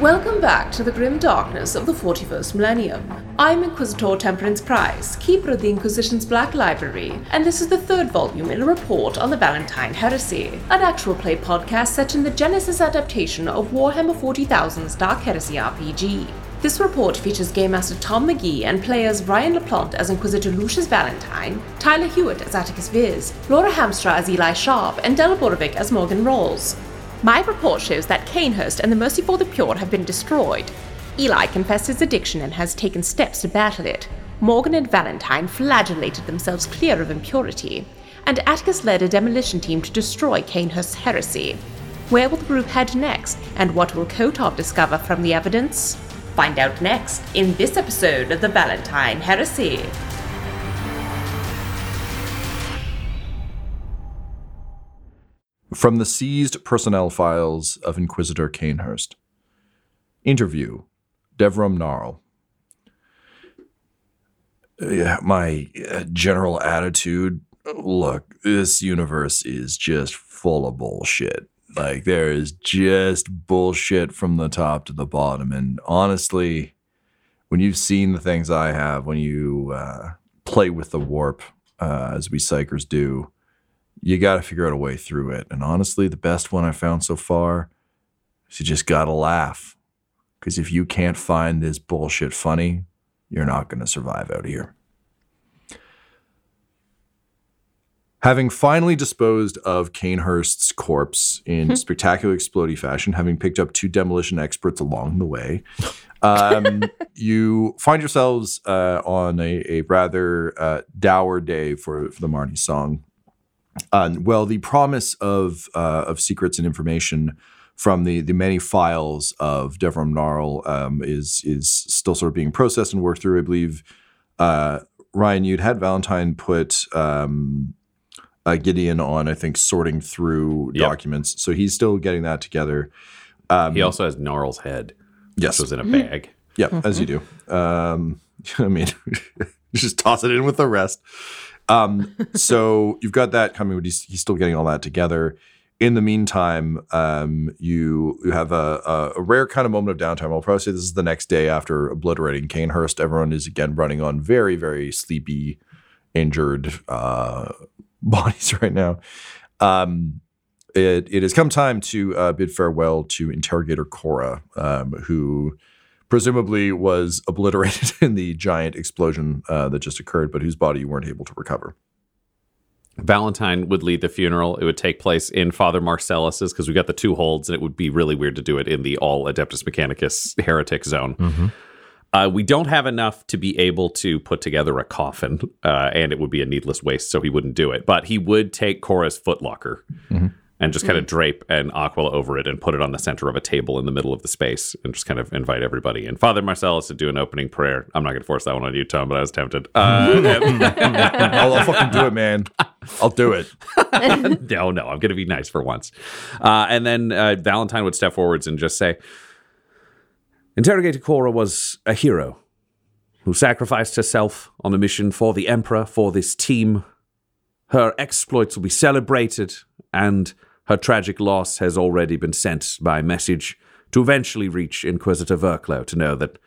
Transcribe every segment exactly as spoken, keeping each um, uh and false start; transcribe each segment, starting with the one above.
Welcome back to the grim darkness of the forty-first millennium. I'm Inquisitor Temperance Price, keeper of the Inquisition's Black Library, and this is the third volume in a report on the Valentyne Heresy, an actual play podcast set in the Genesys adaptation of Warhammer forty thousand's Dark Heresy R P G. This report features Game Master Tom McGee and players Ryan LaPlante as Inquisitor Lucius Valentyne, Tyler Hewitt as Atticus Viz, Laura Hamstra as Eli Sharp, and Della Borovic as Morgan Rawls. My report shows that Cainhurst and the Mercy for the Pure have been destroyed. Eli confessed his addiction and has taken steps to battle it. Morgan and Valentyne flagellated themselves clear of impurity, and Atticus led a demolition team to destroy Cainhurst's heresy. Where will the group head next, and what will Kotov discover from the evidence? Find out next in this episode of The Valentyne Heresy. From the seized personnel files of Inquisitor Cainhurst. Interview. Devram Gnarl. Yeah, my uh, general attitude, look, this universe is just full of bullshit. Like, there is just bullshit from the top to the bottom. And honestly, when you've seen the things I have, when you uh, play with the warp, uh, as we psychers do, you got to figure out a way through it. And honestly, the best one I found so far is you just got to laugh. Because if you can't find this bullshit funny, you're not going to survive out here. Having finally disposed of Cainhurst's corpse in spectacular explodey fashion, having picked up two demolition experts along the way, um, you find yourselves uh, on a, a rather uh, dour day for, for the Marnie Song. Uh, well, the promise of uh, of secrets and information from the the many files of Devram Gnarl um, is is still sort of being processed and worked through. I believe uh, Ryan, you'd had Valentyne put um, uh, Gideon on, I think, sorting through yep. documents, so he's still getting that together. Um, he also has Gnarl's head, yes, which was in a bag. Yeah, mm-hmm. as you do. Um, I mean, just toss it in with the rest. Um, so you've got that coming. He's, he's still getting all that together. In the meantime, um, you you have a, a, a rare kind of moment of downtime. I'll probably say this is the next day after obliterating Cainhurst. Everyone is again running on very, very sleepy, injured uh, bodies right now. Um, it it has come time to uh, bid farewell to Interrogator Cora, um, who presumably was obliterated in the giant explosion uh, that just occurred, but whose body you weren't able to recover. Valentyne would lead the funeral. It would take place in Father Marcellus's, because we got the two holds, and it would be really weird to do it in the all Adeptus Mechanicus heretic zone. Mm-hmm. Uh, we don't have enough to be able to put together a coffin, uh, and it would be a needless waste, so he wouldn't do it. But he would take Cora's footlocker. Mm-hmm. And just kind of drape an aquila over it and put it on the center of a table in the middle of the space and just kind of invite everybody. And Father Marcellus to do an opening prayer. I'm not going to force that one on you, Tom, but I was tempted. Uh, I'll, I'll fucking do it, man. I'll do it. no, no, I'm going to be nice for once. Uh, and then uh, Valentyne would step forwards and just say, Interrogator Cora was a hero who sacrificed herself on a mission for the Emperor, for this team. Her exploits will be celebrated, and her tragic loss has already been sent by message to eventually reach Inquisitor Verklo to know that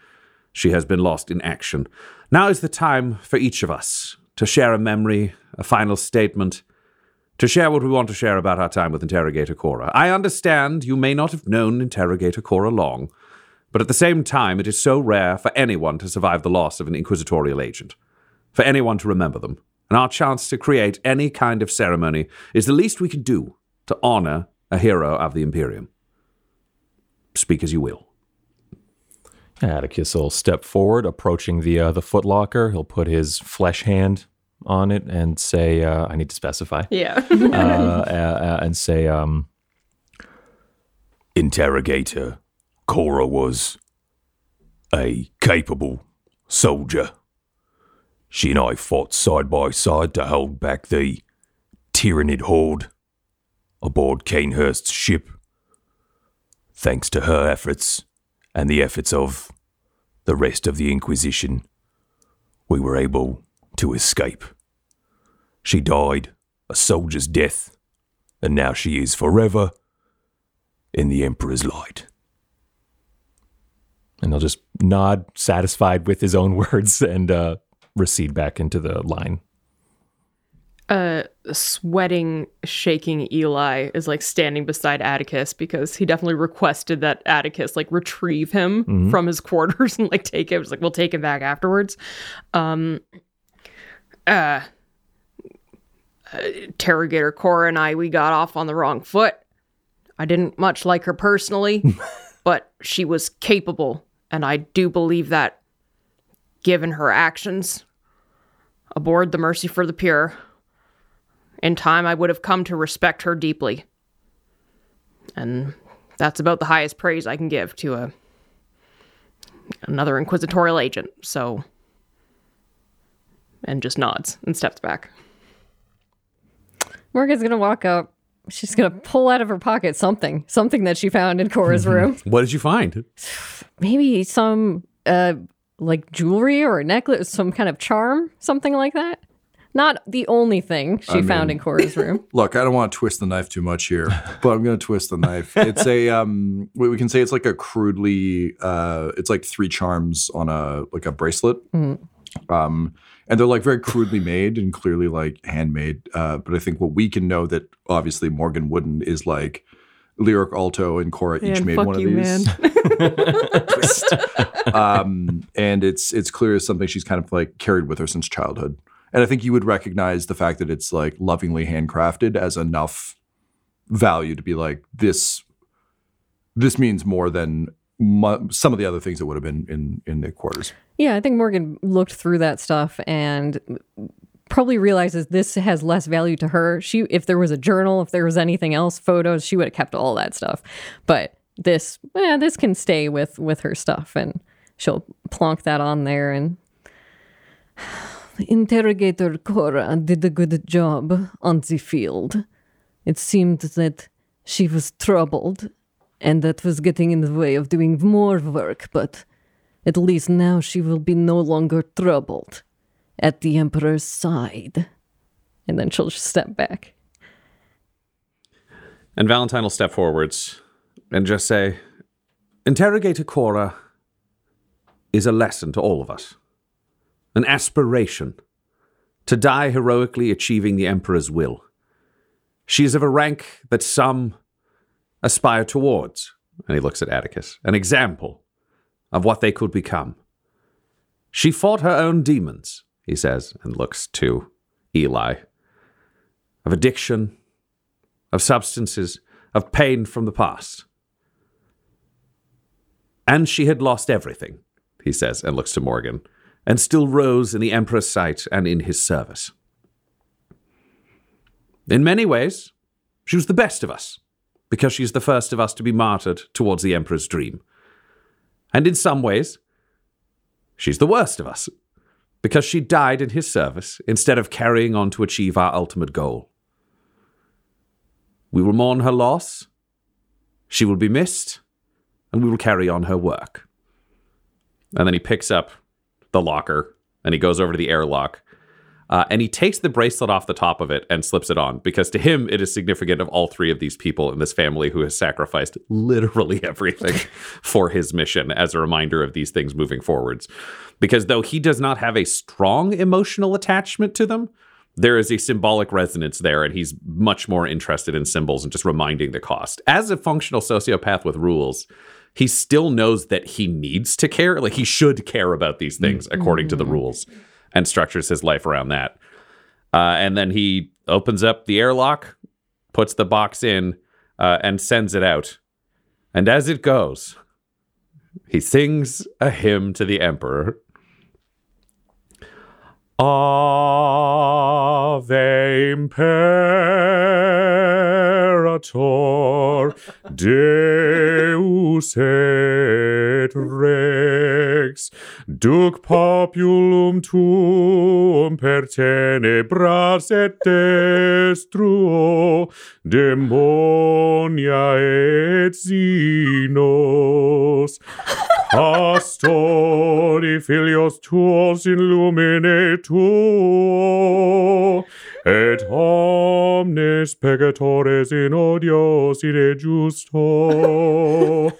she has been lost in action. Now is the time for each of us to share a memory, a final statement, to share what we want to share about our time with Interrogator Cora. I understand you may not have known Interrogator Cora long, but at the same time it is so rare for anyone to survive the loss of an inquisitorial agent, for anyone to remember them. And our chance to create any kind of ceremony is the least we can do to honor a hero of the Imperium. Speak as you will. Atticus will step forward, approaching the uh, the footlocker. He'll put his flesh hand on it and say, uh, I need to specify. Yeah. uh, uh, and say, um, Interrogator Cora was a capable soldier. She and I fought side by side to hold back the Tyranid horde aboard Cainhurst's ship. Thanks to her efforts and the efforts of the rest of the Inquisition, we were able to escape. She died a soldier's death, and now she is forever in the Emperor's light. And I'll just nod, satisfied with his own words, and uh, recede back into the line. Uh, sweating, shaking Eli is like standing beside Atticus because he definitely requested that Atticus like retrieve him mm-hmm. from his quarters and like take him. Just like, we'll take him back afterwards. Um, uh, interrogator Cora and I, we got off on the wrong foot. I didn't much like her personally, but she was capable, and I do believe that, given her actions aboard the Mercy for the Pure, in time I would have come to respect her deeply. And that's about the highest praise I can give to a another inquisitorial agent, so... And just nods and steps back. Morgan's gonna walk up. She's going to pull out of her pocket something, something that she found in Cora's room. What did you find? Maybe some uh, like jewelry or a necklace, some kind of charm, something like that. Not the only thing she I found mean, in Cora's room. Look, I don't want to twist the knife too much here, but I'm going to twist the knife. It's a, um, we can say it's like a crudely, uh, it's like three charms on a, like a bracelet. Mm-hmm. Um, and they're like very crudely made and clearly like handmade. Uh, but I think what we can know that obviously Morgan wouldn't is like Lyric Alto and Cora man, each made one you, of these. Twist. Um, and it's it's clear as something she's kind of like carried with her since childhood. And I think you would recognize the fact that it's like lovingly handcrafted as enough value to be like this. This means more than some of the other things that would have been in, in the quarters. Yeah, I think Morgan looked through that stuff and probably realizes this has less value to her. She, if there was a journal, if there was anything else, photos, she would have kept all that stuff. But this, eh, this can stay with, with her stuff, and she'll plonk that on there. And Interrogator Cora did a good job on the field. It seemed that she was troubled, and that was getting in the way of doing more work, but at least now she will be no longer troubled at the Emperor's side. And then she'll just step back. And Valentyne will step forwards and just say, Interrogator Cora is a lesson to all of us. An aspiration to die heroically, achieving the Emperor's will. She is of a rank that some aspire towards, and he looks at Atticus, an example of what they could become. She fought her own demons, he says, and looks to Eli, of addiction, of substances, of pain from the past. And she had lost everything, he says, and looks to Morgan, and still rose in the Emperor's sight and in his service. In many ways, she was the best of us, because she's the first of us to be martyred towards the Emperor's dream. And in some ways, she's the worst of us, because she died in his service instead of carrying on to achieve our ultimate goal. We will mourn her loss, she will be missed, and we will carry on her work. And then he picks up the locker, and he goes over to the airlock, Uh, and he takes the bracelet off the top of it and slips it on, because to him, it is significant of all three of these people in this family who has sacrificed literally everything for his mission as a reminder of these things moving forwards. Because though he does not have a strong emotional attachment to them, there is a symbolic resonance there, and he's much more interested in symbols and just reminding the cost. As a functional sociopath with rules, he still knows that he needs to care. Like, he should care about these things mm-hmm. according to the rules, and structures his life around that. Uh, and then he opens up the airlock, puts the box in, uh, and sends it out. And as it goes, he sings a hymn to the Emperor. Ave Imperator Deus et Rex Felix, duc populum tuum per tenebras et destruo, demonia et sinos. Pastori filios tuos in lumine tuo, et omnes peccatores in odio sine justo.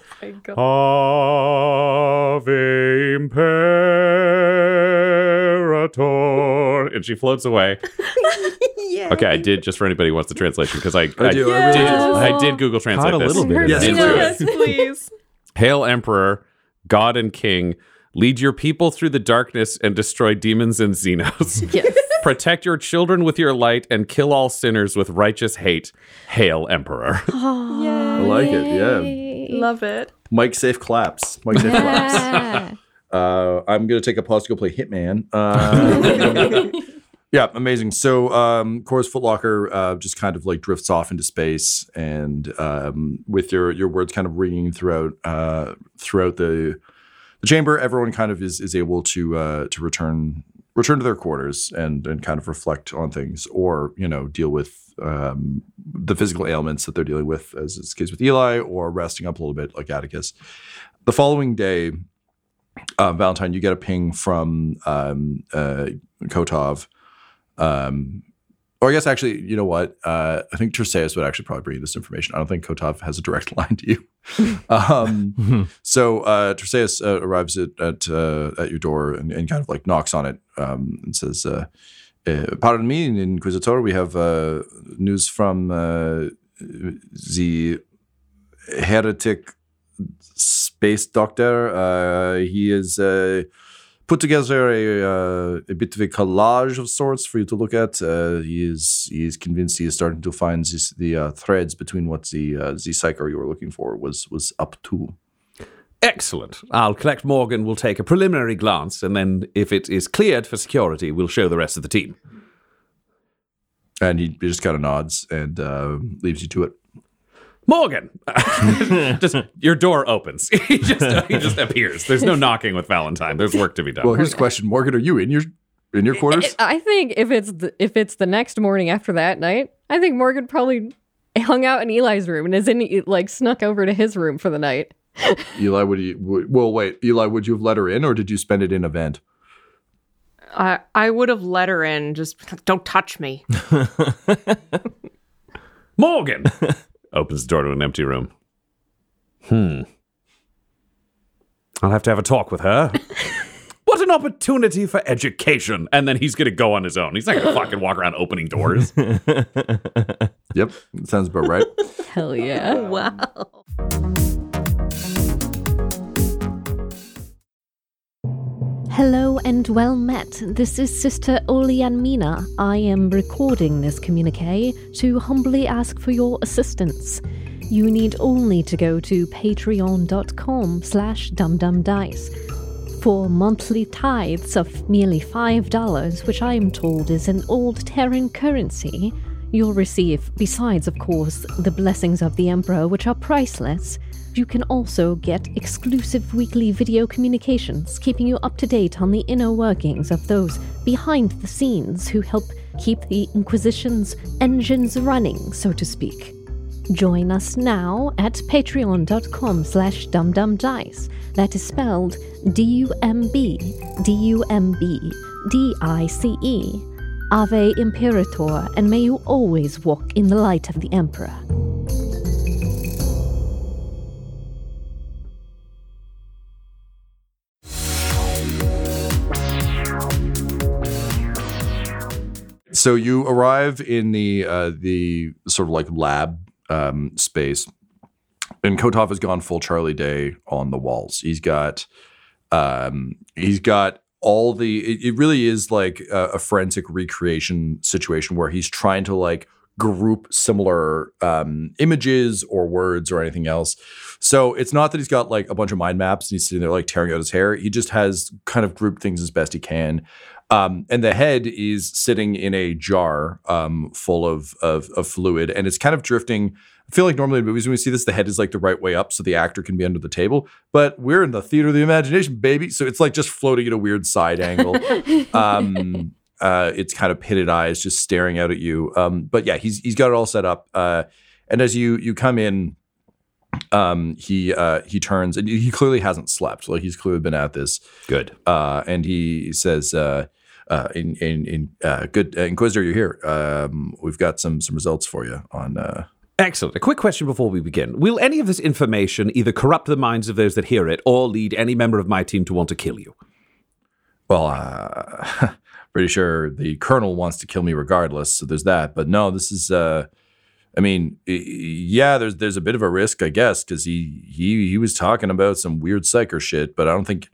Ave Imperator. And she floats away. Okay, I did, just for anybody who wants the translation, because I, I, I, do, I, did, I did Google Translate this. A bit. Yes, yes, please. Hail Emperor, God and King, lead your people through the darkness and destroy demons and Xenos. Yes. Protect your children with your light and kill all sinners with righteous hate. Hail Emperor. Oh, yay. I like it, yeah. Love it. Mike safe claps. Mike safe claps. uh, I'm going to take a pause to go play Hitman. Uh, yeah, amazing. So um, Cora's footlocker uh, just kind of like drifts off into space, and um, with your your words kind of ringing throughout uh, throughout the, the chamber, everyone kind of is is able to uh, to return return to their quarters and and kind of reflect on things, or, you know, deal with um, the physical ailments that they're dealing with, as is the case with Eli, or resting up a little bit like Atticus. The following day, uh, Valentyne, you get a ping from um, uh, Kotov. Um, or I guess actually, you know what? Uh, I think Terseus would actually probably bring you this information. I don't think Kotov has a direct line to you. um, so uh, Terseus uh, arrives at at, uh, at your door and, and kind of like knocks on it um, and says, uh, uh, pardon me, Inquisitor, we have uh, news from uh, the heretic space doctor. Uh, he is uh, put together a, uh, a bit of a collage of sorts for you to look at. Uh, he is he is convinced he is starting to find this, the uh, threads between what the uh, the psycho you were looking for was was up to. Excellent. I'll collect Morgan. We'll take a preliminary glance, and then if it is cleared for security, we'll show the rest of the team. And he just kind of nods and uh, leaves you to it. Morgan, just your door opens. he just he just appears. There's no knocking with Valentyne. There's work to be done. Well, here's a question, Morgan. Are you in your in your quarters? I think if it's the, if it's the next morning after that night, I think Morgan probably hung out in Eli's room and is in like snuck over to his room for the night. Eli, would you? Would, well, wait, Eli, would you have let her in, or did you spend it in a vent? I I would have let her in. Just don't touch me, Morgan. Opens the door to an empty room. Hmm. I'll have to have a talk with her. What an opportunity for education. And then he's going to go on his own. He's not going to fucking walk around opening doors. Yep. Sounds about right. Hell yeah. Wow. Hello and well met. This is Sister Olianmina. I am recording this communique to humbly ask for your assistance. You need only to go to patreon.com slash dumbdumbdice for monthly tithes of merely five dollars, which I am told is an old Terran currency. You'll receive, besides, of course, the blessings of the Emperor, which are priceless. You can also get exclusive weekly video communications, keeping you up to date on the inner workings of those behind the scenes who help keep the Inquisition's engines running, so to speak. Join us now at patreon.com slash dumbdumbdice. That is spelled D U M B, D U M B, D I C E. Ave Imperator, and may you always walk in the light of the Emperor. So you arrive in the uh, the sort of like lab um, space, and Kotov has gone full Charlie Day on the walls. He's got um, he's got all the. It, it really is like a, a forensic recreation situation where he's trying to like group similar um, images or words or anything else. So it's not that he's got like a bunch of mind maps and he's sitting there like tearing out his hair. He just has kind of grouped things as best he can. Um, and the head is sitting in a jar um, full of, of of fluid, and it's kind of drifting I feel like normally in movies when we see this, the head is like the right way up so the actor can be under the table. But we're in the theater of the imagination, baby. So it's like just floating at a weird side angle. um, uh, it's kind of pitted eyes just staring out at you. Um, but yeah, he's he's got it all set up. Uh, and as you you come in, um, he uh, he turns and he clearly hasn't slept. Like he's clearly been at this. Good. Uh, and he says, uh, uh, in in in uh, good uh, Inquisitor, you're here. Um, we've got some some results for you on. Uh, Excellent. A quick question before we begin. Will any of this information either corrupt the minds of those that hear it or lead any member of my team to want to kill you? Well, uh, pretty sure the colonel wants to kill me regardless, so there's that. But no, this is, uh, I mean, yeah, there's there's a bit of a risk, I guess, because he, he, he was talking about some weird psyker shit, but I don't think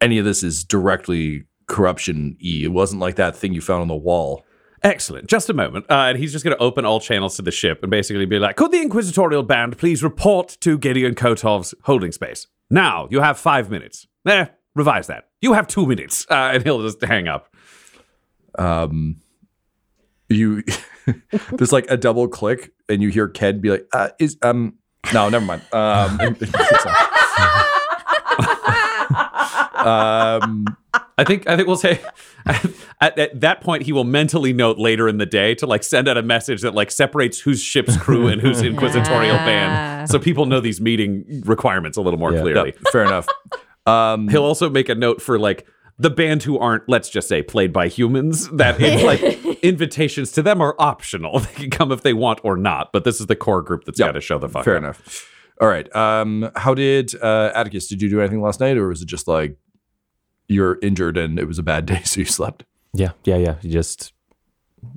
any of this is directly corruption-y. It wasn't like that thing you found on the wall. Excellent. Just a moment. Uh, and he's just going to open all channels to the ship and basically be like, could the Inquisitorial Band please report to Gideon Kotov's holding space? Now, you have five minutes. Eh, revise that. You have two minutes. Uh, and he'll just hang up. Um, you, there's like a double click and you hear Ked be like, uh, is, um, no, never mind. Um, um, I think I think we'll say at, at that point he will mentally note later in the day to like send out a message that like separates whose ship's crew and whose Inquisitorial yeah. band, so people know these meeting requirements a little more yeah, clearly. No, fair enough. Um, He'll also make a note for like the band who aren't, let's just say, played by humans. That it, like invitations to them are optional; they can come if they want or not. But this is the core group that's yep, got to show the fuck. Fair up. Enough. All right. Um, how did uh, Atticus? Did you do anything last night, or was it just like? You're injured and it was a bad day, so you slept. Yeah, yeah, yeah. Just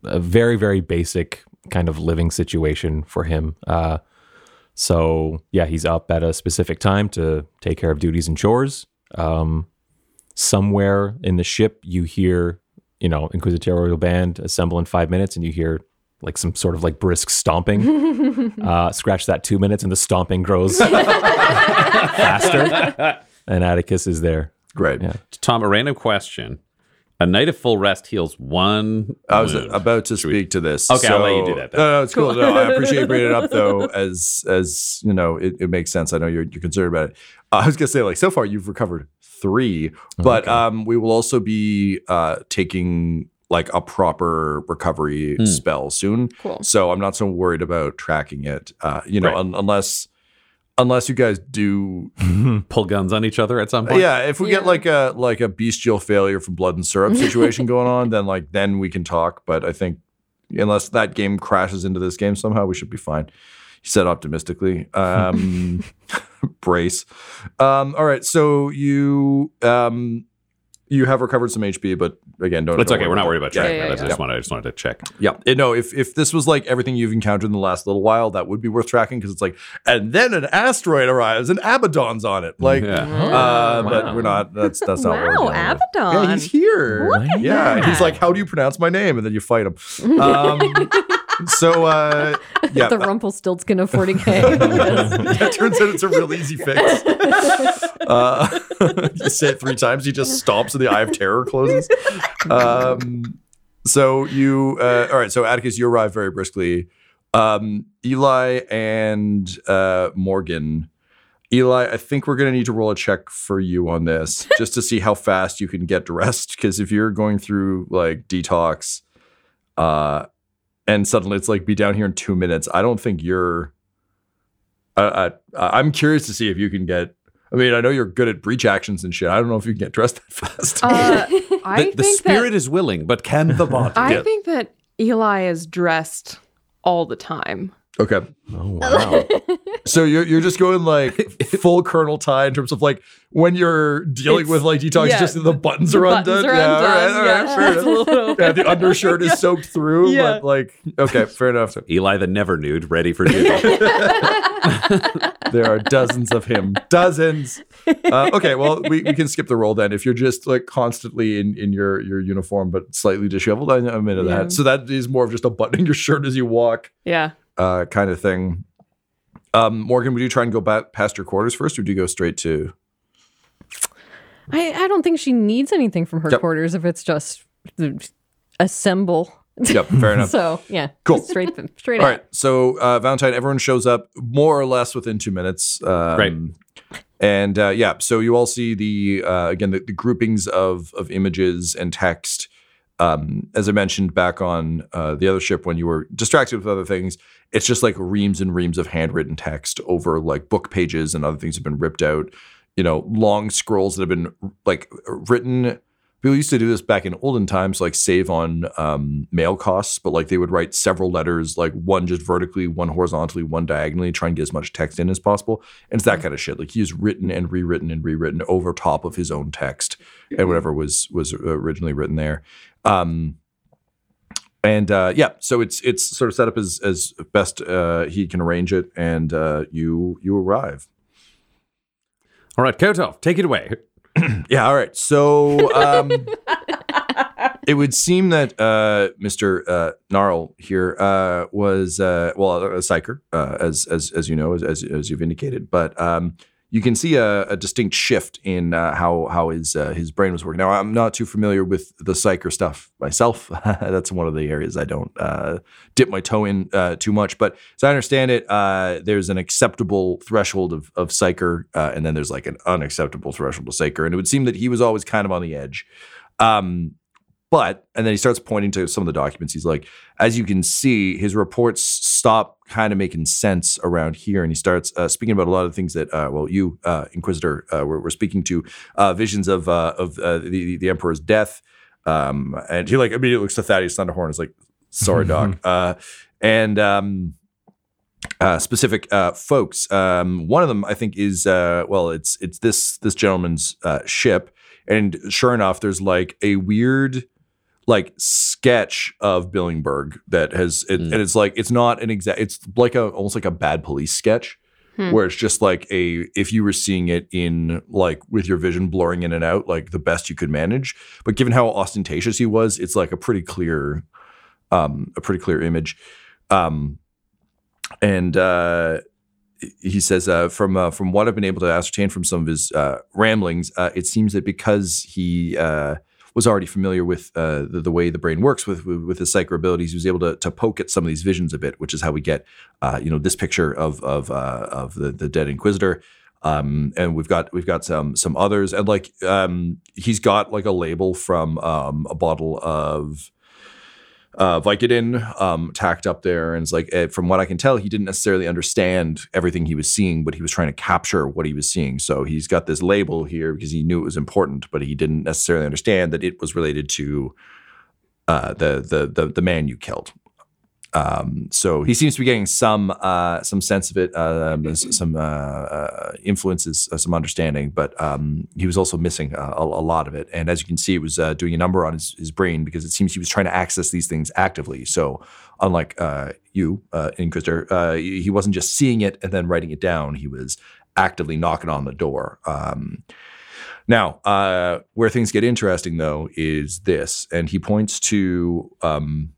a very, very basic kind of living situation for him. Uh, so, yeah, he's up at a specific time to take care of duties and chores. Um, somewhere in the ship, you hear, you know, Inquisitorial Band assemble in five minutes and you hear like some sort of like brisk stomping. uh, scratch that two minutes and the stomping grows faster. And Atticus is there. Great. Yeah. Tom, a random question. A night of full rest heals one. I was wound. About to speak we... to this. Okay, so... I'll let you do that. No, no, it's cool. cool. No, I appreciate you bringing it up, though, as, as you know, it, it makes sense. I know you're, you're concerned about it. Uh, I was going to say, like, so far you've recovered three, but okay. um, we will also be uh, taking, like, a proper recovery mm. spell soon. Cool. So I'm not so worried about tracking it, uh, you know, right. un- unless... Unless you guys do pull guns on each other at some point. Yeah, if we yeah. get like a like a bestial failure from blood and syrup situation going on, then like then we can talk. But I think unless that game crashes into this game somehow, we should be fine. He said optimistically. Um, brace. Um, all right, so you um, you have recovered some H P, but again, don't. It's don't okay. Worry. We're not worried about tracking. Yeah, yeah, yeah, I just yeah. wanted I just wanted to check. Yeah. It, no. If if this was like everything you've encountered in the last little while, that would be worth tracking because it's like, and then an asteroid arrives and Abaddon's on it. Like, yeah. uh, wow. but we're not. That's that's not. Wow, working. Abaddon. Yeah, he's here. Look at yeah, that. He's like, how do you pronounce my name? And then you fight him. Um, so uh, yeah, the Rumpelstiltskin of forty K. That turns out it's a real easy fix. Uh, you say it three times, he just stomps and the Eye of Terror closes. Um, so you, uh, all right, so Atticus, you arrive very briskly. Um, Eli and uh, Morgan. Eli, I think we're going to need to roll a check for you on this just to see how fast you can get dressed. Because if you're going through like detox uh, and suddenly it's like be down here in two minutes, I don't think you're, I, I, I'm curious to see if you can get, I mean, I know you're good at breach actions and shit. I don't know if you can get dressed that fast. Uh, the I think the spirit that, is willing, but can the body? I yeah. think that Eli is dressed all the time. Okay. Oh, wow. So you're you're just going like full Colonel Ty in terms of like when you're dealing it's, with like detox, yeah, just the buttons the are buttons undone. Are yeah, undone. All right, all right, yeah, fair enough. Yeah, the undershirt is soaked through, yeah. but like, okay, fair enough. So Eli the never nude, ready for detox. There are dozens of him. Dozens. Uh, okay, well, we, we can skip the roll then. If you're just like constantly in, in your, your uniform but slightly disheveled, I, I'm into yeah. that. So that is more of just a buttoning your shirt as you walk. Yeah. Uh, kind of thing. Um, Morgan, would you try and go back past your quarters first, or do you go straight to? I, I don't think she needs anything from her yep. quarters if it's just assemble. Yep, fair enough. So, yeah. Cool. Straight, straight All out. Right. So, uh, Valentyne, everyone shows up more or less within two minutes. Um, right. And, uh, yeah, so you all see the, uh, again, the, the groupings of, of images and text. Um, as I mentioned back on uh, the other ship when you were distracted with other things, it's just like reams and reams of handwritten text over like book pages and other things have been ripped out. You know, long scrolls that have been like written. People used to do this back in olden times, like save on um, mail costs, but like they would write several letters, like one just vertically, one horizontally, one diagonally, try and get as much text in as possible. And it's that kind of shit. Like he's written and rewritten and rewritten over top of his own text and whatever was was originally written there. Um, and uh, yeah, so it's it's sort of set up as as best uh, he can arrange it, and uh, you you arrive. All right, Kotov, take it away. Yeah, all right. So um, it would seem that uh, Mister Uh, Gnarl here uh, was, uh, well, a psyker, uh, as as as you know, as as you've indicated. But um, you can see a, a distinct shift in uh, how how his uh, his brain was working. Now, I'm not too familiar with the psyker stuff myself. That's one of the areas I don't uh, dip my toe in uh, too much. But as I understand it, uh, there's an acceptable threshold of of psyker, uh, and then there's like an unacceptable threshold of psyker. And it would seem that he was always kind of on the edge. Um, but and then he starts pointing to some of the documents. He's like, as you can see, his reports stop kind of making sense around here, and he starts uh, speaking about a lot of things that, uh, well, you, uh, Inquisitor, uh, were, were speaking to uh, visions of uh, of uh, the the Emperor's death, um, and he like immediately looks to Thaddeus Thunderhorn. Is like, sorry, Doc, uh, and um, uh, specific uh, folks. Um, one of them, I think, is uh, well, it's it's this this gentleman's uh, ship, and sure enough, there's like a weird. Like sketch of Billingberg that has, it, mm. and it's like, it's not an exact, it's like a, almost like a bad police sketch hmm. where it's just like a, if you were seeing it in like with your vision blurring in and out, like the best you could manage. But given how ostentatious he was, it's like a pretty clear, um, a pretty clear image. Um, and, uh, He says, uh, from uh, from what I've been able to ascertain from some of his uh, ramblings, uh, it seems that because he uh, was already familiar with uh, the, the way the brain works with with, with his psychic abilities, he was able to, to poke at some of these visions a bit, which is how we get, uh, you know, this picture of of uh, of the, the dead Inquisitor, um, and we've got we've got some some others, and like um, he's got like a label from um, a bottle of. Uh, Vicodin um, tacked up there, and it's like, from what I can tell, he didn't necessarily understand everything he was seeing, but he was trying to capture what he was seeing. So he's got this label here because he knew it was important, but he didn't necessarily understand that it was related to uh, the, the the the man you killed. Um, so he seems to be getting some uh, some sense of it, um, some uh, uh, influences, uh, some understanding, but um, he was also missing a, a lot of it. And as you can see, it was uh, doing a number on his, his brain because it seems he was trying to access these things actively. So unlike uh, you, uh, Inquisitor, uh, he wasn't just seeing it and then writing it down. He was actively knocking on the door. Um, now, uh, where things get interesting, though, is this. And he points to... Um,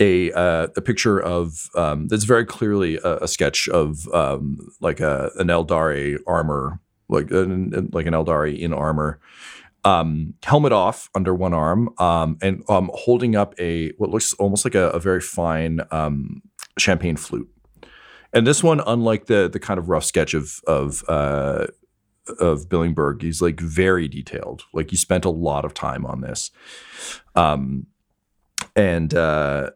A uh, a picture of um, that's very clearly a, a sketch of um, like a, an Eldari armor, like an, like an Eldari in armor, um, helmet off under one arm, um, and um, holding up a what looks almost like a, a very fine um, champagne flute. And this one, unlike the the kind of rough sketch of of uh, of Billingberg, he's like very detailed. Like he spent a lot of time on this, um, and. Uh,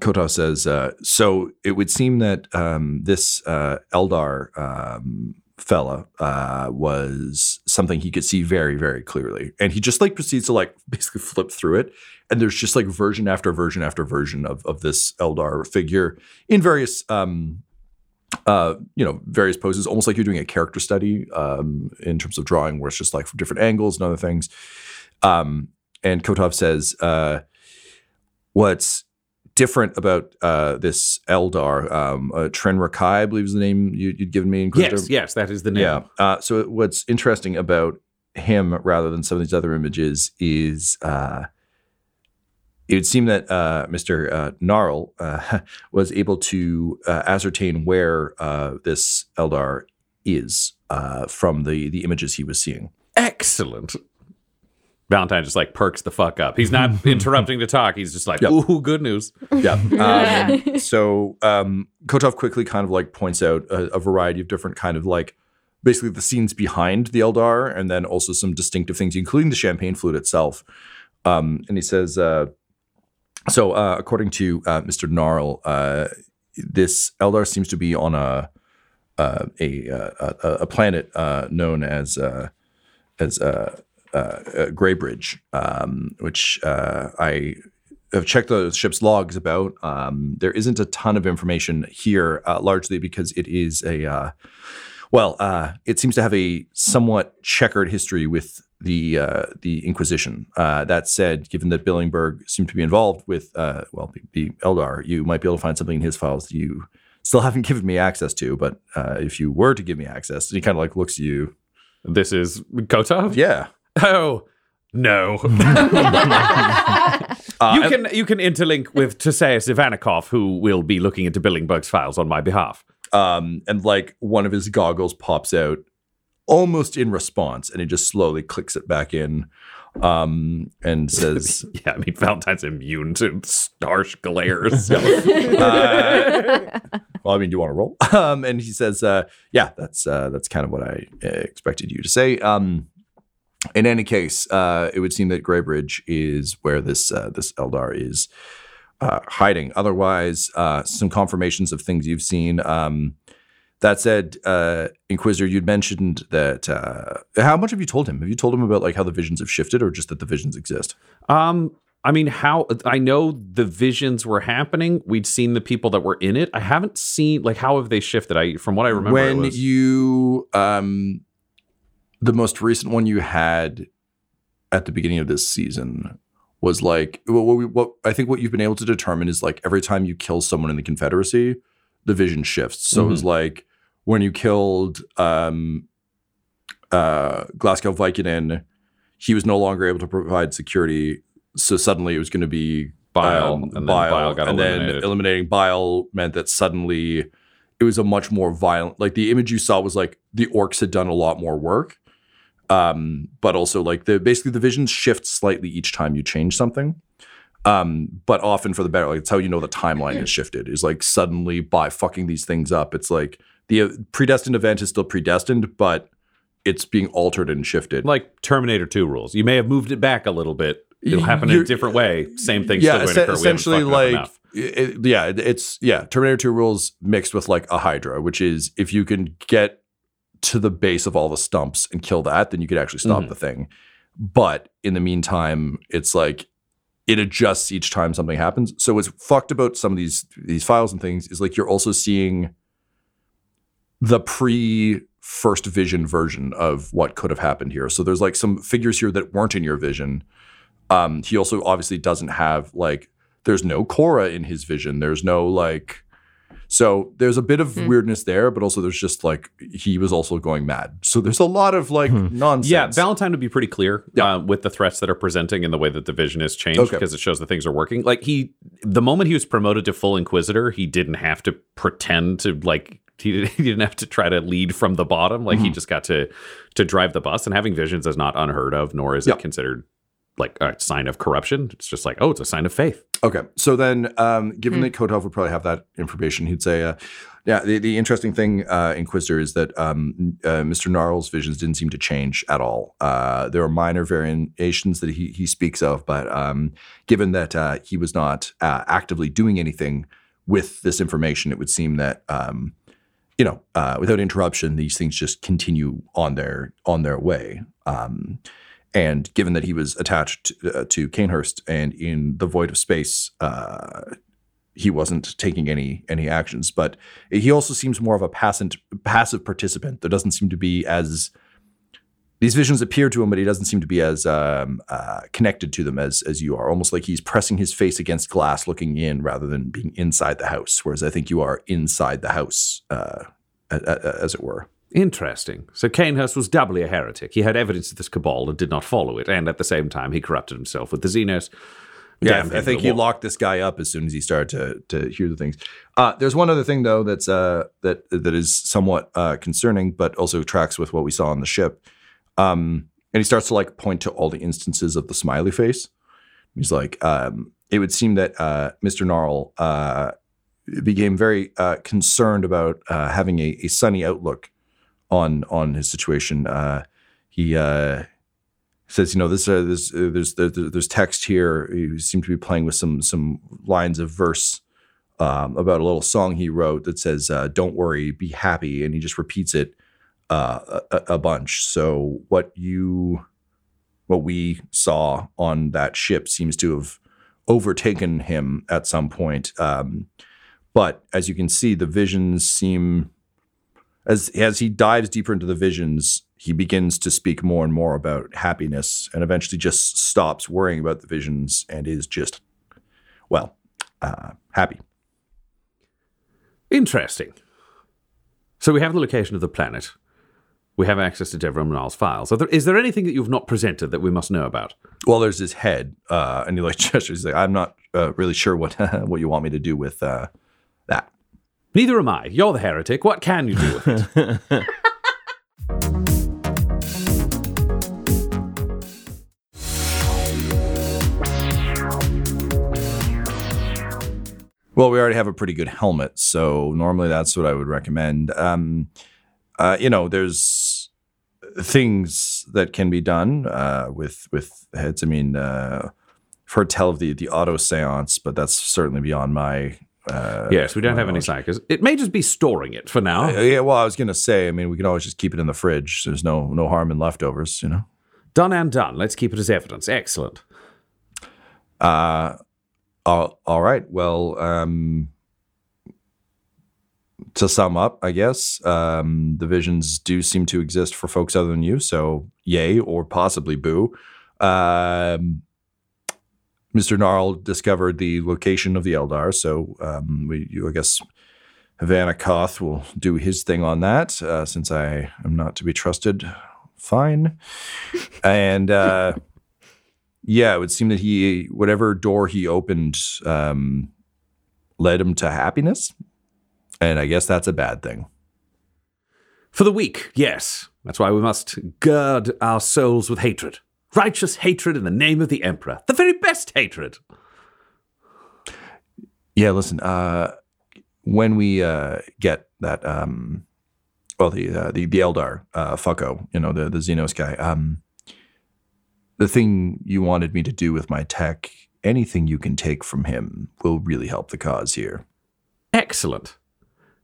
Kotov says, uh, so it would seem that um, this uh, Eldar um, fella uh, was something he could see very, very clearly. And he just like proceeds to like basically flip through it. And there's just like version after version after version of, of this Eldar figure in various, um, uh, you know, various poses, almost like you're doing a character study um, in terms of drawing where it's just like from different angles and other things. Um, and Kotov says, uh, what's different about uh, this Eldar, um, uh, Trenrakai, I believe is the name you, you'd given me. Inquisitor. Yes, yes, that is the name. Yeah. Uh, so what's interesting about him rather than some of these other images is uh, it would seem that uh, Mister Uh, Gnarl uh, was able to uh, ascertain where uh, this Eldar is uh, from the, the images he was seeing. Excellent. Valentyne just like perks the fuck up. He's not interrupting the talk. He's just like, yep. Ooh, good news. Yeah. Um, so um, Kotov quickly kind of like points out a, a variety of different kind of like basically the scenes behind the Eldar and then also some distinctive things, including the champagne flute itself. Um, and he says, uh, so uh, according to uh, Mister Gnarl, uh, this Eldar seems to be on a uh, a, a a planet uh, known as uh, as uh, Uh, uh, Greybridge, um, which uh, I have checked the ship's logs about. Um, there isn't a ton of information here, uh, largely because it is a, uh, well, uh, it seems to have a somewhat checkered history with the uh, the Inquisition. Uh, that said, given that Billingberg seemed to be involved with, uh, well, the, the Eldar, you might be able to find something in his files that you still haven't given me access to, but uh, if you were to give me access, he kind of like looks at you. This is Kotov? Yeah. Oh, no. uh, you can you can interlink with Terseus Ivanikov, who will be looking into Billingberg's files on my behalf. Um, and, like, one of his goggles pops out almost in response, and he just slowly clicks it back in um, and says... yeah, I mean, Valentine's immune to starch glares. So. uh, well, I mean, do you want to roll? Um, and he says, uh, yeah, that's, uh, that's kind of what I expected you to say. Um In any case, uh, it would seem that Greybridge is where this uh, this Eldar is uh, hiding. Otherwise, uh, some confirmations of things you've seen. Um, that said, uh, Inquisitor, you'd mentioned that. Uh, how much have you told him? Have you told him about like how the visions have shifted, or just that the visions exist? Um, I mean, how I know the visions were happening. We'd seen the people that were in it. I haven't seen like how have they shifted? I from what I remember, when it was... you. Um, The most recent one you had at the beginning of this season was like, what, we, what I think what you've been able to determine is like every time you kill someone in the Confederacy, the vision shifts. So mm-hmm. it was like when you killed um, uh, Glasgow Vicodin, he was no longer able to provide security. So suddenly it was going to be Bile. Um, and then Bile, Bile got and eliminated. Then eliminating Bile meant that suddenly it was a much more violent, like the image you saw was like the orcs had done a lot more work. Um, but also like the, basically the visions shift slightly each time you change something. Um, but often for the better, like it's how you know the timeline has shifted is like suddenly by fucking these things up, it's like the uh, predestined event is still predestined, but it's being altered and shifted. Like Terminator two rules. You may have moved it back a little bit. It'll happen You're, in a different way. Same thing. Yeah, still going to occur. Essentially like, it, it, yeah, it's, yeah. Terminator two rules mixed with like a Hydra, which is if you can get to the base of all the stumps and kill that, then you could actually stop mm-hmm. the thing. But in the meantime, it's like it adjusts each time something happens. So what's fucked about some of these these files and things is like you're also seeing the pre-first vision version of what could have happened here. So there's like some figures here that weren't in your vision. Um, he also obviously doesn't have like, there's no Cora in his vision. There's no like... So there's a bit of mm. weirdness there, but also there's just like he was also going mad. So there's a lot of like hmm. nonsense. Yeah, Valentyne would be pretty clear yeah. uh, with the threats that are presenting and the way that the vision has changed okay. because it shows that things are working. Like he, the moment he was promoted to full Inquisitor, he didn't have to pretend to like he, he didn't have to try to lead from the bottom. Like mm. he just got to to drive the bus, and having visions is not unheard of, nor is yeah. it considered like a sign of corruption. It's just like, oh, it's a sign of faith. Okay. So then um, given mm. that Kotov would probably have that information, he'd say, uh, yeah, the, the interesting thing, uh, Inquisitor, is that um, uh, Mister Gnarl's visions didn't seem to change at all. Uh, there are minor variations that he, he speaks of, but um, given that uh, he was not uh, actively doing anything with this information, it would seem that, um, you know, uh, without interruption, these things just continue on their, on their way. Um And given that he was attached uh, to Cainhurst and in the void of space, uh, he wasn't taking any any actions. But he also seems more of a passive, passive participant. There doesn't seem to be as – these visions appear to him, but he doesn't seem to be as um, uh, connected to them as as you are, almost like he's pressing his face against glass looking in rather than being inside the house, whereas I think you are inside the house, uh, as it were. Interesting. So Cainhurst was doubly a heretic. He had evidence of this cabal and did not follow it. And at the same time, he corrupted himself with the Xenos. Yeah, I think he locked this guy up as soon as he started to, to hear the things. Uh, there's one other thing, though, that's uh, that that is somewhat uh, concerning, but also tracks with what we saw on the ship. Um, And he starts to like point to all the instances of the smiley face. He's like, um, it would seem that uh, Mister Gnarl uh, became very uh, concerned about uh, having a, a sunny outlook on on his situation. Uh, he uh, says, you know, this, uh, this uh, there's, there's there's text here. He seemed to be playing with some some lines of verse um, about a little song he wrote that says, uh, "Don't worry, be happy," and he just repeats it. Uh, a, a bunch. So what you, what we saw on that ship seems to have overtaken him at some point. Um, but as you can see, the visions seem, as as he dives deeper into the visions, he begins to speak more and more about happiness, and eventually just stops worrying about the visions and is just, well, uh, happy. Interesting. So we have the location of the planet. We have access to Devram Gnarl's files. Are there, is there anything that you've not presented that we must know about? Well, there's his head, uh, and he like gestures. Like, I'm not uh, really sure what what you want me to do with uh, that. Neither am I. You're the heretic. What can you do with it? Well, we already have a pretty good helmet, so normally that's what I would recommend. Um, uh, you know, there's things that can be done uh, with with heads. I mean, uh, I've heard tell of the, the auto seance, but that's certainly beyond my. Uh, yes, we don't have knowledge. Any psychers. It may just be storing it for now. Uh, yeah, well, I was going to say, I mean, we can always just keep it in the fridge. There's no no harm in leftovers, you know. Done and done. Let's keep it as evidence. Excellent. Uh, all, all right. Well, um, to sum up, I guess, um, the visions do seem to exist for folks other than you, so yay or possibly boo. Um, Mister Gnarl discovered the location of the Eldar, so um, we, you, I guess Havana Koth will do his thing on that, uh, since I am not to be trusted. Fine. And uh, yeah, it would seem that he, whatever door he opened um, led him to happiness. And I guess that's a bad thing. For the weak, yes. That's why we must gird our souls with hatred. Righteous hatred in the name of the Emperor. The very best hatred. Yeah, listen, uh, when we uh, get that, um, well, the, uh, the the Eldar, uh, Fucko, you know, the, the Xenos guy, um, the thing you wanted me to do with my tech, anything you can take from him will really help the cause here. Excellent.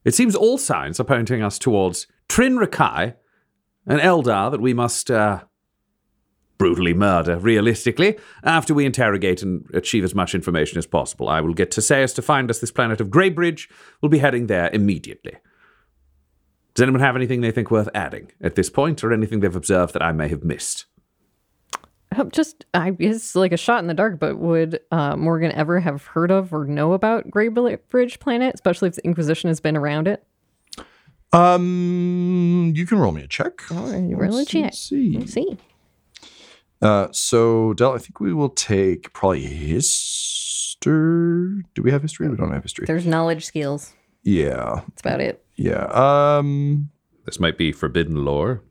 It seems all signs are pointing us towards Trenrakai, an Eldar that we must uh, brutally murder, realistically, after we interrogate and achieve as much information as possible. I will get Terseus to find us this planet of Greybridge. We'll be heading there immediately. Does anyone have anything they think worth adding at this point, or anything they've observed that I may have missed? Just, I, it's like a shot in the dark, but would uh, Morgan ever have heard of or know about Greybridge Planet, especially if the Inquisition has been around it? Um, you can roll me a check. Oh, you roll a check. See. Let's see. Uh, so, Del, I think we will take probably history. Do we have history? We don't have history. There's knowledge skills. Yeah. That's about it. Yeah. Um, this might be forbidden lore.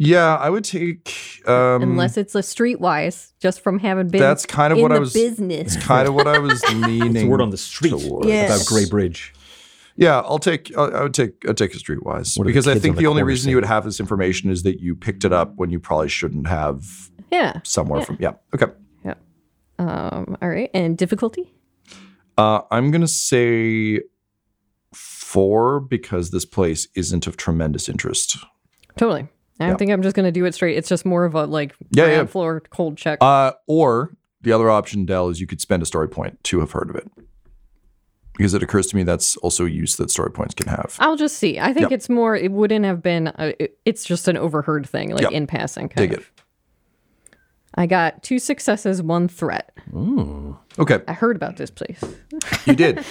Yeah, I would take... Um, Unless it's a streetwise, just from having been that's kind of in what the I was, business. That's kind of what I was leaning It's a word on the street towards. Yes. About Greybridge. Yeah, I'll take, I'll, I would take, I'll take a streetwise. Because I think the, the only reason you would have this information is that you picked it up when you probably shouldn't have yeah. somewhere yeah. from... Yeah, okay. Yeah. Um, all right, and difficulty? Uh, I'm going to say four, because this place isn't of tremendous interest. Totally. I don't yeah. think I'm just going to do it straight. It's just more of a like yeah, ground yeah. floor cold check. Uh, or the other option, Del, is you could spend a story point to have heard of it. Because it occurs to me that's also a use that story points can have. I'll just see. I think yep. it's more, it wouldn't have been, a, it, it's just an overheard thing, like yep. in passing. Kind Dig of. It. I got two successes, one threat. Ooh. Okay. I heard about this place. You did.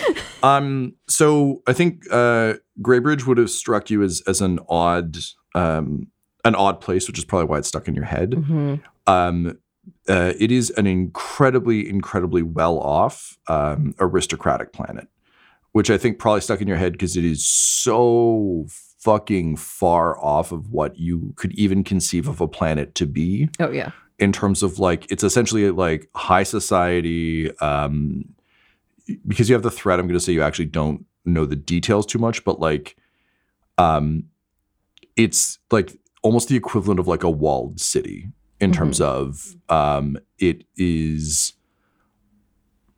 Um, so I think uh, Greybridge would have struck you as, as an odd... Um, an odd place, which is probably why it's stuck in your head. Mm-hmm. Um, uh, it is an incredibly, incredibly well-off um, aristocratic planet, which I think probably stuck in your head because it is so fucking far off of what you could even conceive of a planet to be. Oh, yeah. In terms of like, it's essentially like high society, um, because you have the threat, I'm going to say you actually don't know the details too much, but like, um, it's like almost the equivalent of like a walled city in mm-hmm. terms of um, it is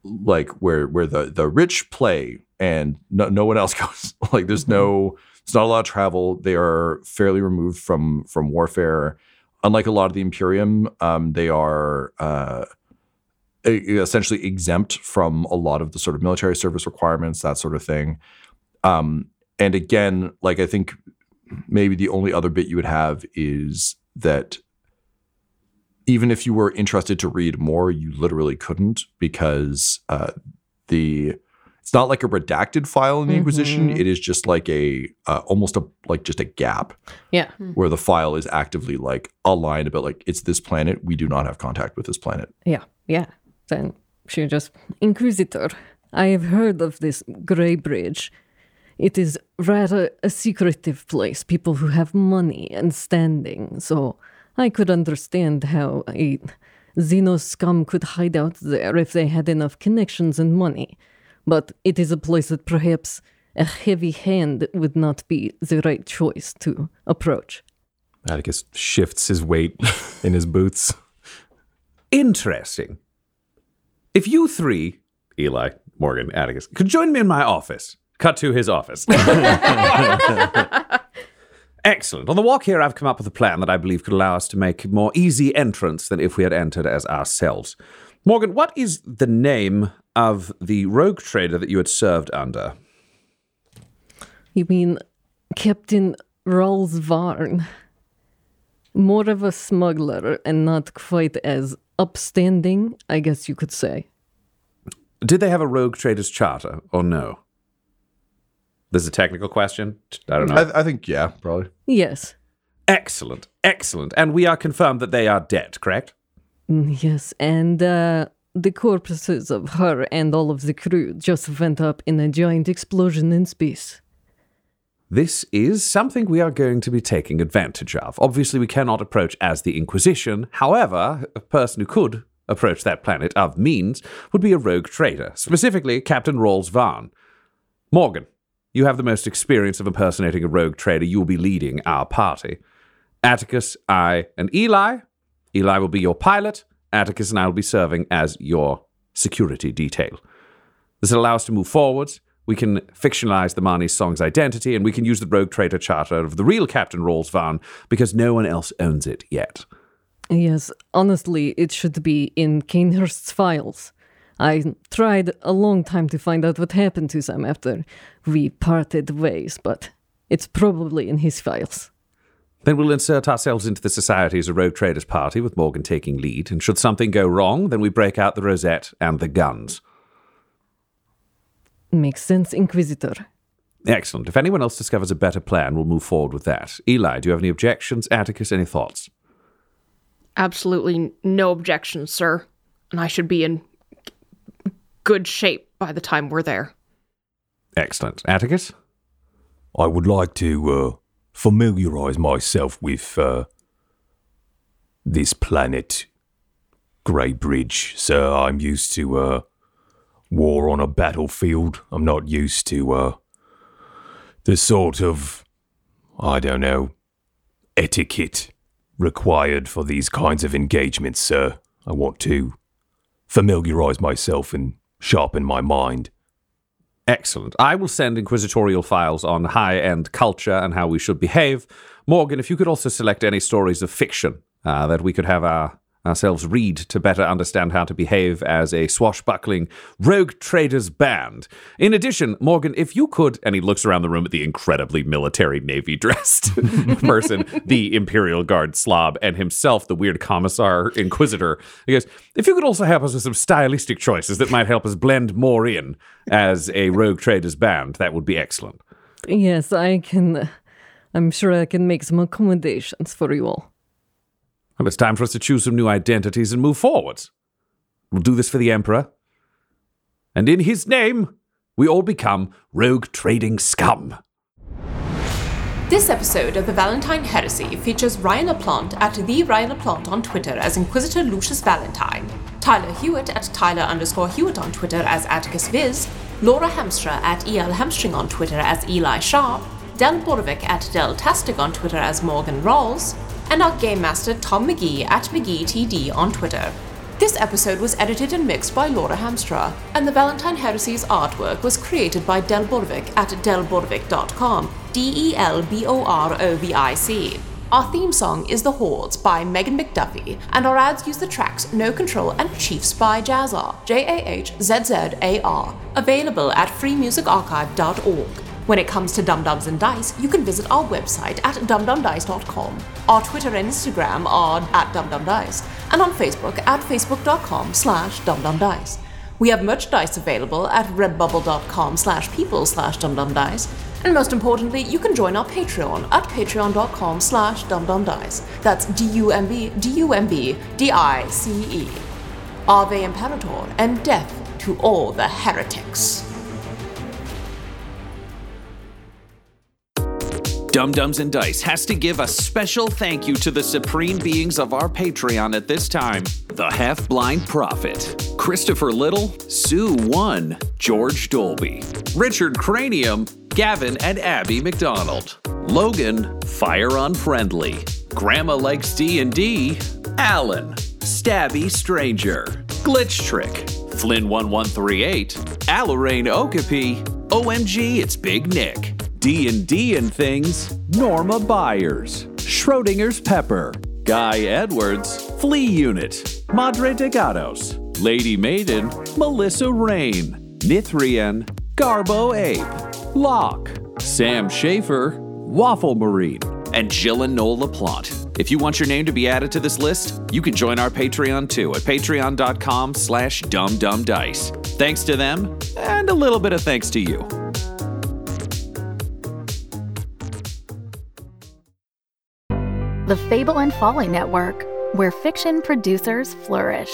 like where where the, the rich play and no, no one else goes. Like there's mm-hmm. no, it's not a lot of travel. They are fairly removed from from warfare. Unlike a lot of the Imperium, um, they are uh, essentially exempt from a lot of the sort of military service requirements, that sort of thing. Um, and again, like I think maybe the only other bit you would have is that even if you were interested to read more, you literally couldn't because uh, the it's not like a redacted file in the mm-hmm. Inquisition. It is just like a uh, almost a like just a gap, yeah, where the file is actively like a line about like it's this planet. We do not have contact with this planet. Yeah, yeah. Then she just Inquisitor. I have heard of this Greybridge. It is rather a secretive place. People who have money and standing. So. I could understand how a Xenos scum could hide out there if they had enough connections and money, but it is a place that perhaps a heavy hand would not be the right choice to approach. Atticus shifts his weight in his boots. Interesting. If you three, Eli, Morgan, Atticus, could join me in my office. Cut to his office. Excellent. On the walk here, I've come up with a plan that I believe could allow us to make more easy entrance than if we had entered as ourselves. Morgan, what is the name of the rogue trader that you had served under? You mean Captain Rawls Vaughn? More of a smuggler and not quite as upstanding, I guess you could say. Did they have a rogue trader's charter or no? This is a technical question. I don't know. I, th- I think, yeah, probably. Yes. Excellent. Excellent. And we are confirmed that they are dead, correct? Yes. And uh, the corpses of her and all of the crew just went up in a giant explosion in space. This is something we are going to be taking advantage of. Obviously, we cannot approach as the Inquisition. However, a person who could approach that planet of means would be a rogue trader, specifically Captain Rawls Vaughn. Morgan. You have the most experience of impersonating a rogue trader. You will be leading our party. Atticus, I, and Eli. Eli will be your pilot. Atticus and I will be serving as your security detail. This will allow us to move forwards. We can fictionalize the Marnie Song's identity, and we can use the rogue trader charter of the real Captain Rawls Vaughn because no one else owns it yet. Yes, honestly, it should be in Cainhurst's files. I tried a long time to find out what happened to Sam after we parted ways, but it's probably in his files. Then we'll insert ourselves into the society as a rogue traders party with Morgan taking lead, and should something go wrong, then we break out the rosette and the guns. Makes sense, Inquisitor. Excellent. If anyone else discovers a better plan, we'll move forward with that. Eli, do you have any objections? Atticus, any thoughts? Absolutely no objections, sir. And I should be in good shape by the time we're there. Excellent. Atticus? I would like to uh, familiarise myself with uh, this planet, Greybridge. So I'm used to uh, war on a battlefield. I'm not used to uh, the sort of, I don't know, etiquette required for these kinds of engagements, sir. I want to familiarise myself and sharpen my mind. Excellent. I will send inquisitorial files on high-end culture and how we should behave. Morgan, if you could also select any stories of fiction uh, that we could have our, ourselves read to better understand how to behave as a swashbuckling rogue traders band. In addition, Morgan, if you could, and he looks around the room at the incredibly military Navy-dressed person, the Imperial Guard slob, and himself, the weird commissar inquisitor, he goes, if you could also help us with some stylistic choices that might help us blend more in as a rogue traders band, that would be excellent. Yes, I can, uh, I'm sure I can make some accommodations for you all. Well, it's time for us to choose some new identities and move forwards. We'll do this for the Emperor. And in his name, we all become rogue trading scum. This episode of The Valentyne Heresy features Ryan LaPlante at the Ryan LaPlante on Twitter as Inquisitor Lucius Valentyne, Tyler Hewitt at Tyler underscore Hewitt on Twitter as Atticus Viz, Laura Hamstra at E L Hamstring on Twitter as Eli Sharp, Della Borovic at Del Tastic on Twitter as Morgan Rawls, and our Game Master Tom McGee at McGeeTD on Twitter. This episode was edited and mixed by Laura Hamstra, and The Valentyne Heresy's artwork was created by Del Borovic at del borovic dot com, D E L B O R O V I C. Our theme song is The Hordes by Megan McDuffie, and our ads use the tracks No Control and Chiefs by Jazzar, J A H Z Z A R, available at free music archive dot org. When it comes to Dumdums and Dice, you can visit our website at dum dum dice dot com. Our Twitter and Instagram are at dum dum dice, and on Facebook at facebook dot com slash dum dum dice. We have merchandise available at redbubble dot com slash people slash dum dum dice, and most importantly, you can join our Patreon at patreon dot com slash dum dum dice. That's D U M B D U M B D I C E. Ave Imperator, and death to all the heretics. Dumdums and Dice has to give a special thank you to the supreme beings of our Patreon at this time: the Half-Blind Prophet, Christopher Little, Sue One, George Dolby, Richard Cranium, Gavin and Abby McDonald, Logan, Fire Unfriendly, Grandma Likes D and D, Alan, Stabby Stranger, Glitch Trick, Flynn one one three eight, Alarain Okapi, O M G It's Big Nick, D and D and Things, Norma Byers, Schrodinger's Pepper, Guy Edwards, Flea Unit, Madre de Gatos, Lady Maiden, Melissa Rain, Nithrian, Garbo Ape, Locke, Sam Schaefer, Waffle Marine, and Jill and Noel LaPlante. If you want your name to be added to this list, you can join our Patreon too at patreon dot com slash dumdumdice. Thanks to them, and a little bit of thanks to you. The Fable and Folly Network, where fiction producers flourish.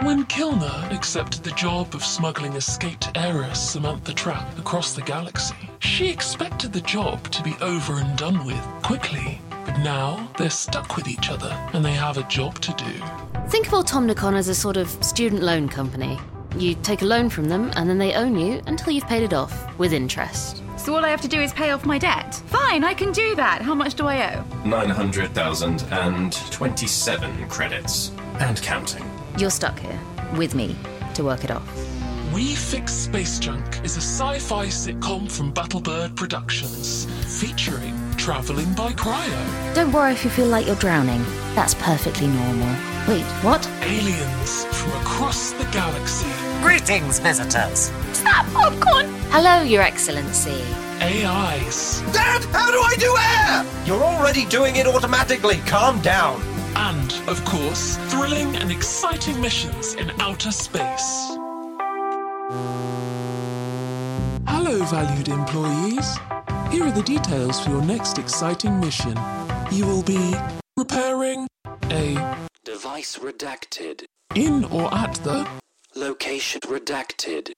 When Kilner accepted the job of smuggling escaped heiress Samantha Trapp across the galaxy, she expected the job to be over and done with quickly. But now they're stuck with each other, and they have a job to do. Think of Automnicon as a sort of student loan company. You take a loan from them, and then they own you until you've paid it off, with interest. So all I have to do is pay off my debt? Fine, I can do that. How much do I owe? nine hundred thousand twenty-seven credits. And counting. You're stuck here, with me, to work it off. We Fix Space Junk is a sci-fi sitcom from Battlebird Productions, featuring travelling by cryo. Don't worry if you feel like you're drowning. That's perfectly normal. Wait, what? Aliens from across the galaxy. Greetings, visitors. Is that popcorn? Hello, Your Excellency. A Is. Dad, how do I do air? You're already doing it automatically. Calm down. And, of course, thrilling and exciting missions in outer space. Hello, valued employees. Here are the details for your next exciting mission. You will be repairing a... device redacted. In or at the... location redacted.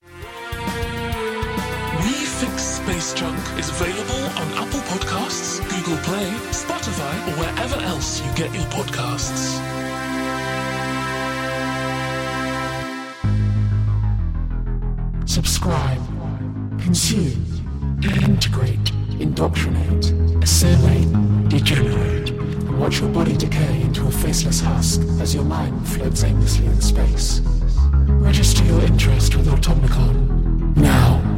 We Fix Space Junk is available on Apple Podcasts, Google Play, Spotify, or wherever else you get your podcasts. Subscribe, consume, integrate, indoctrinate, assimilate, degenerate. Watch your body decay into a faceless husk as your mind floats aimlessly in space. Register your interest with Automnicon now.